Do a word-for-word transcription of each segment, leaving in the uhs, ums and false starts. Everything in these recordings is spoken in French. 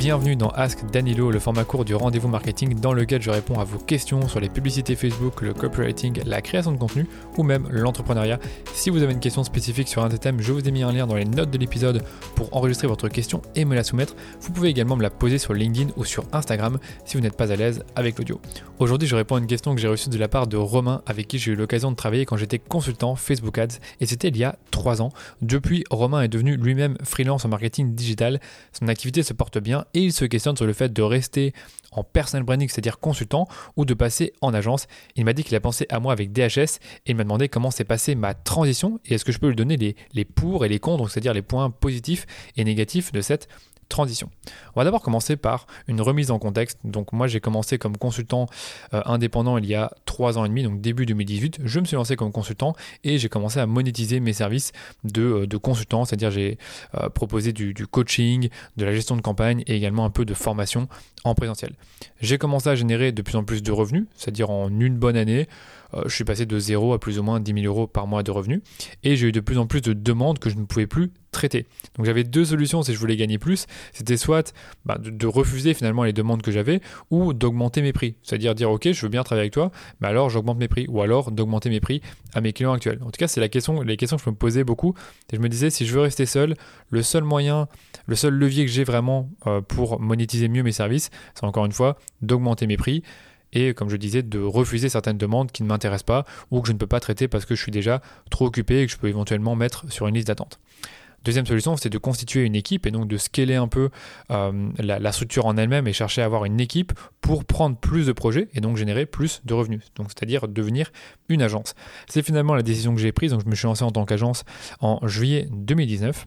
bienvenue dans Ask Danilo, le format court du rendez-vous marketing dans lequel je réponds à vos questions sur les publicités Facebook, le copywriting, la création de contenu ou même l'entrepreneuriat. Si vous avez une question spécifique sur un des thèmes, je vous ai mis un lien dans les notes de l'épisode pour enregistrer votre question et me la soumettre. Vous pouvez également me la poser sur LinkedIn ou sur Instagram si vous n'êtes pas à l'aise avec l'audio. Aujourd'hui, je réponds à une question que j'ai reçue de la part de Romain, avec qui j'ai eu l'occasion de travailler quand j'étais consultant Facebook Ads, et c'était il y a trois ans. Depuis, Romain est devenu lui-même freelance en marketing digital. Son activité se porte bien et il se questionne sur le fait de rester en personal branding, c'est-à-dire consultant, ou de passer en agence. Il m'a dit qu'il a pensé à moi avec D H S et il m'a demandé comment s'est passée ma transition et est-ce que je peux lui donner les, les pour et les contre, donc c'est-à-dire les points positifs et négatifs de cette transition. On va d'abord commencer par une remise en contexte. Donc moi, j'ai commencé comme consultant euh, indépendant il y a trois ans et demi, donc début deux mille dix-huit. Je me suis lancé comme consultant et j'ai commencé à monétiser mes services de, de consultant, c'est-à-dire j'ai euh, proposé du, du coaching, de la gestion de campagne et également un peu de formation en présentiel. J'ai commencé à générer de plus en plus de revenus, c'est-à-dire en une bonne année, euh, je suis passé de zéro à plus ou moins dix mille euros par mois de revenus et j'ai eu de plus en plus de demandes que je ne pouvais plus traiter. Donc j'avais deux solutions si je voulais gagner plus, c'était soit bah, de, de refuser finalement les demandes que j'avais ou d'augmenter mes prix, c'est-à-dire dire ok, je veux bien travailler avec toi, mais alors j'augmente mes prix, ou alors d'augmenter mes prix à mes clients actuels. En tout cas, c'est la question, les questions que je me posais beaucoup et je me disais si je veux rester seul, le seul moyen, le seul levier que j'ai vraiment euh, pour monétiser mieux mes services, c'est encore une fois d'augmenter mes prix et comme je disais, de refuser certaines demandes qui ne m'intéressent pas ou que je ne peux pas traiter parce que je suis déjà trop occupé et que je peux éventuellement mettre sur une liste d'attente. Deuxième solution, c'était de constituer une équipe et donc de scaler un peu euh, la, la structure en elle-même et chercher à avoir une équipe pour prendre plus de projets et donc générer plus de revenus, donc c'est-à-dire devenir une agence. C'est finalement la décision que j'ai prise, donc je me suis lancé en tant qu'agence en juillet deux mille dix-neuf.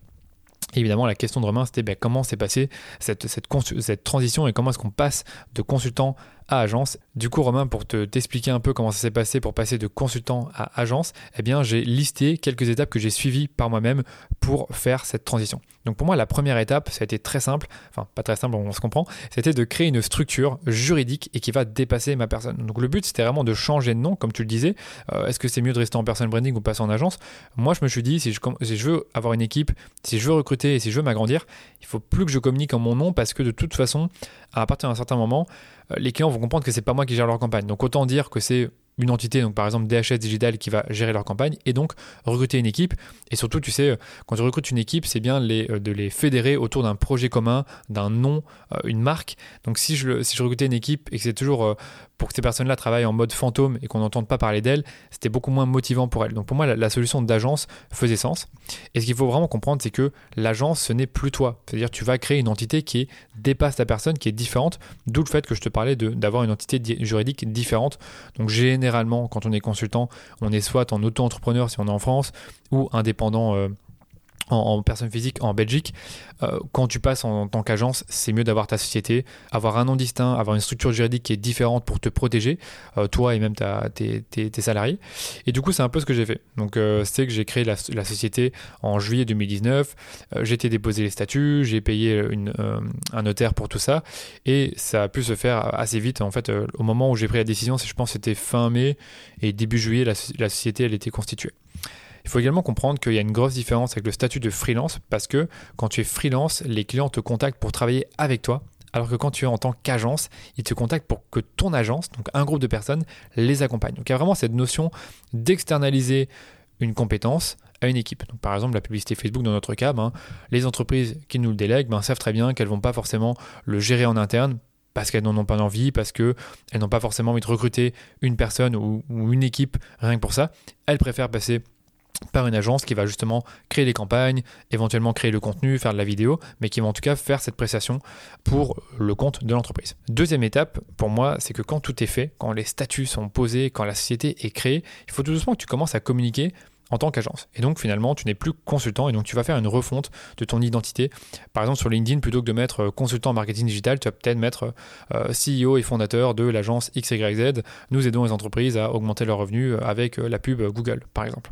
Et évidemment, la question de Romain, c'était ben, comment s'est passée cette, cette, cette transition et comment est-ce qu'on passe de consultant à agence. Du coup, Romain, pour te, t'expliquer un peu comment ça s'est passé pour passer de consultant à agence, eh bien, j'ai listé quelques étapes que j'ai suivies par moi-même pour faire cette transition. Donc pour moi, la première étape, ça a été très simple, enfin pas très simple, on se comprend, c'était de créer une structure juridique et qui va dépasser ma personne. Donc le but, c'était vraiment de changer de nom, comme tu le disais. Euh, est-ce que c'est mieux de rester en personal branding ou passer en agence? Moi, je me suis dit, si je, si je veux avoir une équipe, si je veux recruter et si je veux m'agrandir, il ne faut plus que je communique en mon nom parce que de toute façon, à partir d'un certain moment, les clients vont comprendre que c'est pas moi qui gère leur campagne. Donc autant dire que c'est une entité, donc par exemple D H S Digital, qui va gérer leur campagne et donc recruter une équipe. Et surtout, tu sais, quand tu recrutes une équipe, c'est bien les, de les fédérer autour d'un projet commun, d'un nom, une marque. Donc si je, si je recrutais une équipe et que c'est toujours pour que ces personnes-là travaillent en mode fantôme et qu'on n'entende pas parler d'elles, c'était beaucoup moins motivant pour elles. Donc pour moi, la, la solution d'agence faisait sens. Et ce qu'il faut vraiment comprendre, c'est que l'agence, ce n'est plus toi. C'est-à-dire tu vas créer une entité qui dépasse ta personne, qui est différente, d'où le fait que je te parlais de, d'avoir une entité di- juridique différente. Donc j'ai Généralement, quand on est consultant, on est soit en auto-entrepreneur si on est en France ou indépendant euh, en, en personne physique en Belgique. Euh, quand tu passes en, en tant qu'agence, c'est mieux d'avoir ta société, avoir un nom distinct, avoir une structure juridique qui est différente pour te protéger, euh, toi et même ta, tes, tes, tes salariés. Et du coup, c'est un peu ce que j'ai fait. Donc, euh, c'est que j'ai créé la, la société en juillet deux mille dix-neuf. Euh, j'ai été déposer les statuts, j'ai payé une, euh, un notaire pour tout ça et ça a pu se faire assez vite. En fait, euh, au moment où j'ai pris la décision, je pense que c'était fin mai et début juillet, la, la société elle était constituée. Il faut également comprendre qu'il y a une grosse différence avec le statut de freelance parce que quand tu es freelance, les clients te contactent pour travailler avec toi, alors que quand tu es en tant qu'agence, ils te contactent pour que ton agence, donc un groupe de personnes, les accompagne. Donc il y a vraiment cette notion d'externaliser une compétence à une équipe. Donc, par exemple, la publicité Facebook, dans notre cas, ben, les entreprises qui nous le délèguent ben, savent très bien qu'elles ne vont pas forcément le gérer en interne, parce qu'elles n'en ont pas envie, parce qu'elles n'ont pas forcément envie de recruter une personne ou, ou une équipe rien que pour ça. Elles préfèrent passer par une agence qui va justement créer les campagnes, éventuellement créer le contenu, faire de la vidéo, mais qui va en tout cas faire cette prestation pour le compte de l'entreprise. Deuxième étape, pour moi, c'est que quand tout est fait, quand les statuts sont posés, quand la société est créée, il faut tout doucement que tu commences à communiquer en tant qu'agence. Et donc finalement, tu n'es plus consultant et donc tu vas faire une refonte de ton identité. Par exemple, sur LinkedIn, plutôt que de mettre consultant marketing digital, tu vas peut-être mettre C E O et fondateur de l'agence X Y Z. Nous aidons les entreprises à augmenter leurs revenus avec la pub Google, par exemple.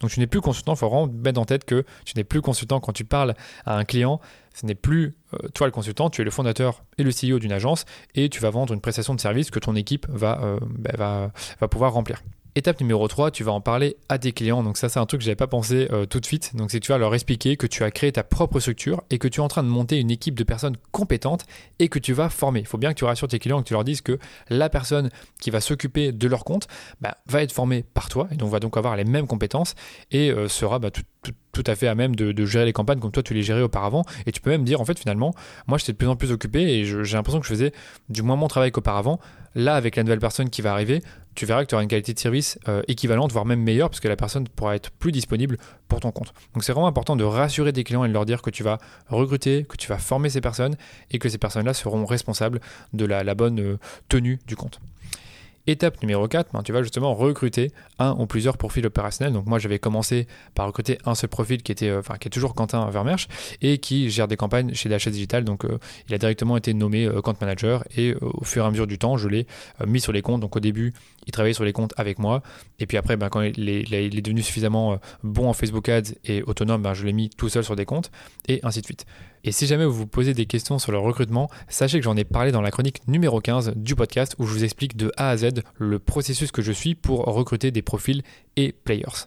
Donc tu n'es plus consultant, il faut vraiment mettre en tête que tu n'es plus consultant quand tu parles à un client, ce n'est plus euh, toi le consultant, tu es le fondateur et le C E O d'une agence et tu vas vendre une prestation de service que ton équipe va, euh, bah, va, va pouvoir remplir. Étape numéro trois, tu vas en parler à tes clients. Donc ça, c'est un truc que j'avais pas pensé euh, tout de suite. Donc c'est que tu vas leur expliquer que tu as créé ta propre structure et que tu es en train de monter une équipe de personnes compétentes et que tu vas former. Il faut bien que tu rassures tes clients et que tu leur dises que la personne qui va s'occuper de leur compte bah, va être formée par toi et donc va donc avoir les mêmes compétences et euh, sera bah, tout, tout, tout à fait à même de, de gérer les campagnes comme toi tu les gérais auparavant. Et tu peux même dire en fait finalement, moi j'étais de plus en plus occupé et je, j'ai l'impression que je faisais du moins mon travail qu'auparavant. Là, avec la nouvelle personne qui va arriver, tu verras que tu auras une qualité de service euh, équivalente, voire même meilleure, parce que la personne pourra être plus disponible pour ton compte. Donc c'est vraiment important de rassurer tes clients et de leur dire que tu vas recruter, que tu vas former ces personnes et que ces personnes-là seront responsables de la, la bonne euh, tenue du compte. Étape numéro quatre, ben, tu vas justement recruter un ou plusieurs profils opérationnels. Donc moi, j'avais commencé par recruter un seul profil qui était, enfin, qui est toujours Quentin Vermersch et qui gère des campagnes chez D H S Digital. Donc euh, il a directement été nommé euh, compte manager et euh, au fur et à mesure du temps, je l'ai euh, mis sur les comptes. Donc au début, il travaillait sur les comptes avec moi et puis après, ben, quand il est, il est devenu suffisamment euh, bon en Facebook Ads et autonome, ben, je l'ai mis tout seul sur des comptes et ainsi de suite. Et si jamais vous vous posez des questions sur le recrutement, sachez que j'en ai parlé dans la chronique numéro quinze du podcast où je vous explique de A à Z le processus que je suis pour recruter des profils et players.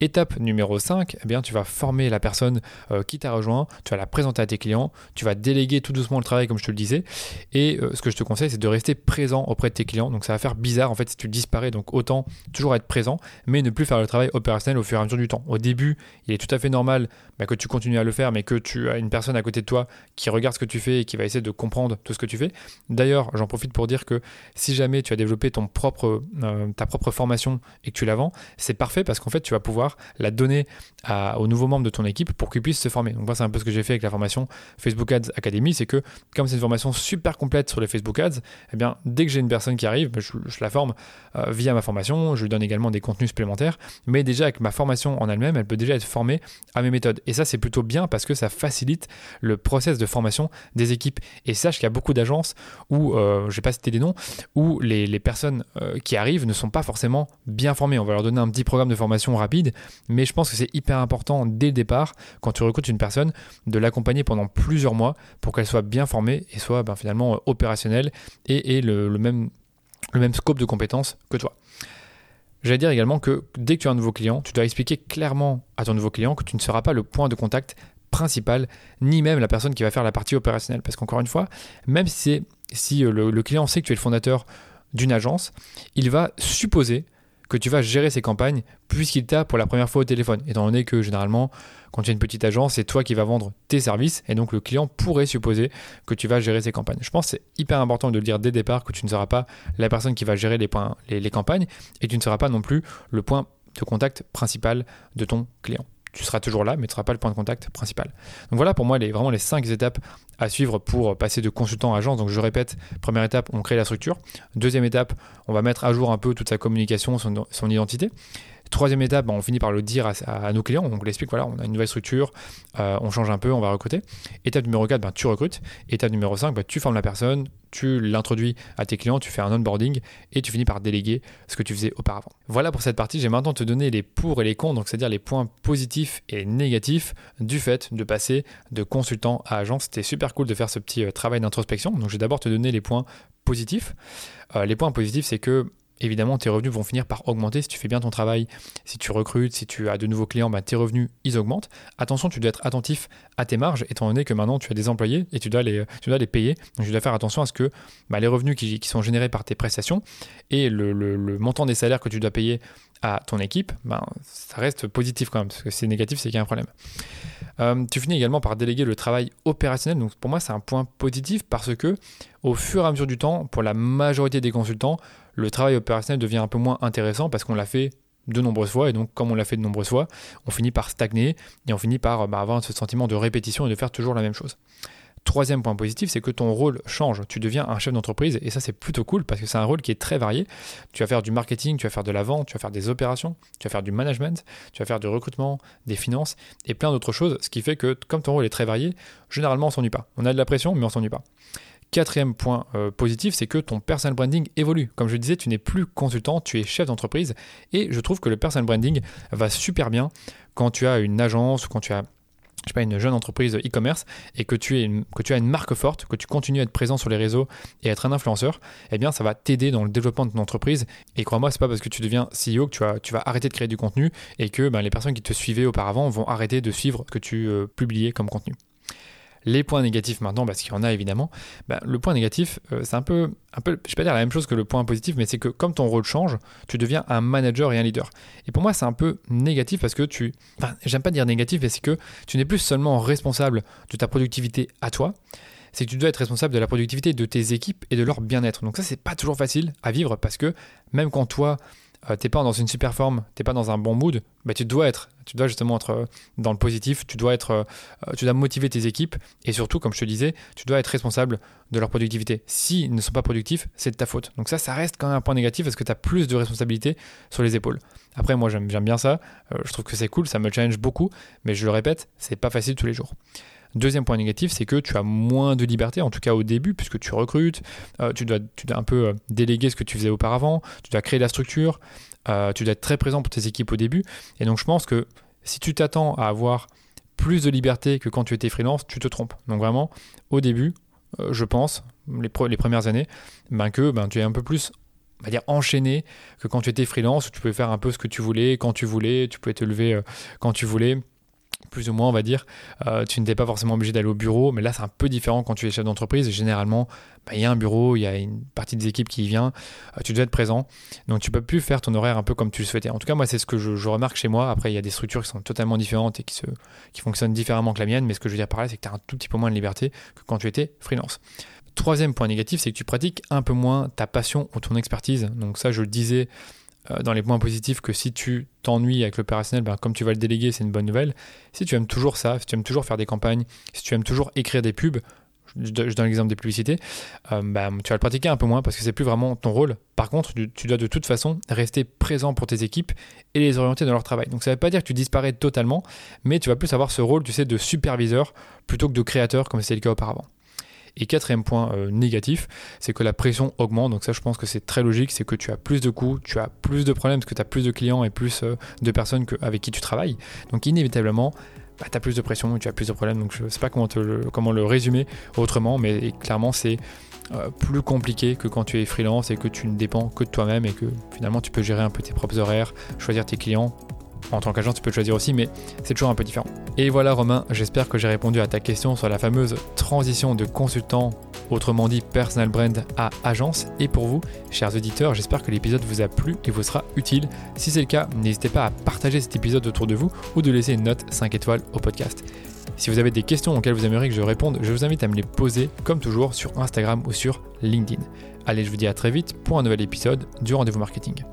Étape numéro cinq, eh bien, tu vas former la personne euh, qui t'a rejoint, tu vas la présenter à tes clients, tu vas déléguer tout doucement le travail comme je te le disais et euh, ce que je te conseille c'est de rester présent auprès de tes clients. Donc ça va faire bizarre en fait si tu disparais, donc autant toujours être présent mais ne plus faire le travail opérationnel au fur et à mesure du temps. Au début il est tout à fait normal bah, que tu continues à le faire mais que tu as une personne à côté de toi qui regarde ce que tu fais et qui va essayer de comprendre tout ce que tu fais. D'ailleurs j'en profite pour dire que si jamais tu as développé ton propre, euh, ta propre formation et que tu la vends, c'est parfait parce qu'en fait tu vas pouvoir la donner à, aux nouveaux membres de ton équipe pour qu'ils puissent se former. Donc moi, c'est un peu ce que j'ai fait avec la formation Facebook Ads Academy, c'est que comme c'est une formation super complète sur les Facebook Ads, eh bien, dès que j'ai une personne qui arrive, je, je la forme euh, via ma formation, je lui donne également des contenus supplémentaires, mais déjà avec ma formation en elle-même, elle peut déjà être formée à mes méthodes. Et ça, c'est plutôt bien parce que ça facilite le process de formation des équipes. Et sache qu'il y a beaucoup d'agences où, euh, je vais pas citer des noms, où les, les personnes euh, qui arrivent ne sont pas forcément bien formées. On va leur donner un petit programme de formation rapide, mais je pense que c'est hyper important dès le départ quand tu recrutes une personne de l'accompagner pendant plusieurs mois pour qu'elle soit bien formée et soit ben, finalement opérationnelle et ait le, le, même, le même scope de compétences que toi. J'allais dire également que dès que tu as un nouveau client, tu dois expliquer clairement à ton nouveau client que tu ne seras pas le point de contact principal ni même la personne qui va faire la partie opérationnelle parce qu'encore une fois, même si, si le, le client sait que tu es le fondateur d'une agence, il va supposer que tu vas gérer ces campagnes puisqu'il t'a pour la première fois au téléphone. Étant donné que généralement, quand tu as une petite agence, c'est toi qui vas vendre tes services et donc le client pourrait supposer que tu vas gérer ses campagnes. Je pense que c'est hyper important de le dire dès le départ que tu ne seras pas la personne qui va gérer les, points, les, les campagnes et tu ne seras pas non plus le point de contact principal de ton client. Tu seras toujours là, mais tu ne seras pas le point de contact principal. Donc voilà pour moi les, vraiment les cinq étapes à suivre pour passer de consultant à agence. Donc je répète, première étape, on crée la structure. Deuxième étape, on va mettre à jour un peu toute sa communication, son, son identité. Troisième étape, on finit par le dire à, à, à nos clients, on l'explique, voilà, on a une nouvelle structure, euh, on change un peu, on va recruter. Étape numéro quatre, ben, tu recrutes. Étape numéro cinq, ben, tu formes la personne, tu l'introduis à tes clients, tu fais un onboarding et tu finis par déléguer ce que tu faisais auparavant. Voilà pour cette partie, j'ai maintenant te donner les pour et les contre, donc c'est-à-dire les points positifs et négatifs du fait de passer de consultant à agent. C'était super cool de faire ce petit euh, travail d'introspection, donc je vais d'abord te donner les points positifs. Euh, les points positifs, c'est que évidemment, tes revenus vont finir par augmenter si tu fais bien ton travail, si tu recrutes, si tu as de nouveaux clients, bah, tes revenus, ils augmentent. Attention, tu dois être attentif à tes marges, étant donné que maintenant, tu as des employés et tu dois les, tu dois les payer. Donc, tu dois faire attention à ce que bah, les revenus qui, qui sont générés par tes prestations et le, le, le montant des salaires que tu dois payer à ton équipe, bah, ça reste positif quand même, parce que si c'est négatif, c'est qu'il y a un problème. Euh, tu finis également par déléguer le travail opérationnel. Donc, pour moi, c'est un point positif parce que au fur et à mesure du temps, pour la majorité des consultants, le travail opérationnel devient un peu moins intéressant parce qu'on l'a fait de nombreuses fois et donc comme on l'a fait de nombreuses fois, on finit par stagner et on finit par bah, avoir ce sentiment de répétition et de faire toujours la même chose. Troisième point positif, c'est que ton rôle change. Tu deviens un chef d'entreprise et ça, c'est plutôt cool parce que c'est un rôle qui est très varié. Tu vas faire du marketing, tu vas faire de la vente, tu vas faire des opérations, tu vas faire du management, tu vas faire du recrutement, des finances et plein d'autres choses. Ce qui fait que comme ton rôle est très varié, généralement, on ne s'ennuie pas. On a de la pression, mais on ne s'ennuie pas. Quatrième point euh, positif, c'est que ton personal branding évolue. Comme je le disais, tu n'es plus consultant, tu es chef d'entreprise et je trouve que le personal branding va super bien quand tu as une agence ou quand tu as je sais pas, une jeune entreprise e-commerce et que tu, es une, que tu as une marque forte, que tu continues à être présent sur les réseaux et à être un influenceur, eh bien, ça va t'aider dans le développement de ton entreprise. Et crois-moi, c'est pas parce que tu deviens C E O que tu, as, tu vas arrêter de créer du contenu et que ben, les personnes qui te suivaient auparavant vont arrêter de suivre ce que tu euh, publiais comme contenu. Les points négatifs maintenant, parce qu'il y en a évidemment, bah, le point négatif, euh, c'est un peu, un peu, je ne vais pas dire la même chose que le point positif, mais c'est que comme ton rôle change, tu deviens un manager et un leader. Et pour moi, c'est un peu négatif parce que tu, enfin, j'aime pas dire négatif, mais c'est que tu n'es plus seulement responsable de ta productivité à toi, c'est que tu dois être responsable de la productivité de tes équipes et de leur bien-être. Donc ça, c'est pas toujours facile à vivre parce que même quand toi, Euh, t'es pas dans une super forme, t'es pas dans un bon mood, bah tu dois être, tu dois justement être euh, dans le positif, tu dois être, euh, tu dois motiver tes équipes et surtout, comme je te disais, tu dois être responsable de leur productivité. S'ils ne sont pas productifs, c'est de ta faute. Donc ça, ça reste quand même un point négatif parce que t'as plus de responsabilités sur les épaules. Après, moi, j'aime, j'aime bien ça, euh, je trouve que c'est cool, ça me challenge beaucoup, mais je le répète, c'est pas facile tous les jours. Deuxième point négatif, c'est que tu as moins de liberté, en tout cas au début, puisque tu recrutes, euh, tu, dois, tu dois un peu euh, déléguer ce que tu faisais auparavant, tu dois créer la structure, euh, tu dois être très présent pour tes équipes au début. Et donc je pense que si tu t'attends à avoir plus de liberté que quand tu étais freelance, tu te trompes. Donc vraiment, au début, euh, je pense, les, pro- les premières années, ben que ben, tu es un peu plus... on va dire enchaîné que quand tu étais freelance, où tu pouvais faire un peu ce que tu voulais, quand tu voulais, tu pouvais te lever euh, quand tu voulais, plus ou moins on va dire, euh, tu n'étais pas forcément obligé d'aller au bureau, mais là c'est un peu différent quand tu es chef d'entreprise, généralement il y a un bureau, il y a une partie des équipes qui y vient, euh, tu dois être présent, donc tu ne peux plus faire ton horaire un peu comme tu le souhaitais. En tout cas moi c'est ce que je, je remarque chez moi, après il y a des structures qui sont totalement différentes et qui, se, qui fonctionnent différemment que la mienne, mais ce que je veux dire par là c'est que tu as un tout petit peu moins de liberté que quand tu étais freelance. Troisième point négatif, c'est que tu pratiques un peu moins ta passion ou ton expertise, donc ça je le disais dans les points positifs que si tu t'ennuies avec l'opérationnel, ben comme tu vas le déléguer, c'est une bonne nouvelle. Si tu aimes toujours ça, si tu aimes toujours faire des campagnes, si tu aimes toujours écrire des pubs, je donne l'exemple des publicités, euh, ben tu vas le pratiquer un peu moins parce que c'est plus vraiment ton rôle. Par contre, tu, tu dois de toute façon rester présent pour tes équipes et les orienter dans leur travail. Donc ça ne veut pas dire que tu disparais totalement, mais tu vas plus avoir ce rôle, tu sais, de superviseur plutôt que de créateur comme c'était le cas auparavant. Et quatrième point euh, négatif, c'est que la pression augmente. Donc ça, je pense que c'est très logique. C'est que tu as plus de coûts, tu as plus de problèmes parce que tu as plus de clients et plus euh, de personnes que, avec qui tu travailles. Donc inévitablement, bah, tu as plus de pression et tu as plus de problèmes. Donc je ne sais pas comment, te le, comment le résumer autrement, mais clairement, c'est euh, plus compliqué que quand tu es freelance et que tu ne dépends que de toi-même et que finalement, tu peux gérer un peu tes propres horaires, choisir tes clients. En tant qu'agent, tu peux le choisir aussi, mais c'est toujours un peu différent. Et voilà Romain, j'espère que j'ai répondu à ta question sur la fameuse transition de consultant, autrement dit personal brand, à agence. Et pour vous, chers auditeurs, j'espère que l'épisode vous a plu et vous sera utile. Si c'est le cas, n'hésitez pas à partager cet épisode autour de vous ou de laisser une note cinq étoiles au podcast. Si vous avez des questions auxquelles vous aimeriez que je réponde, je vous invite à me les poser, comme toujours, sur Instagram ou sur LinkedIn. Allez, je vous dis à très vite pour un nouvel épisode du Rendez-vous Marketing.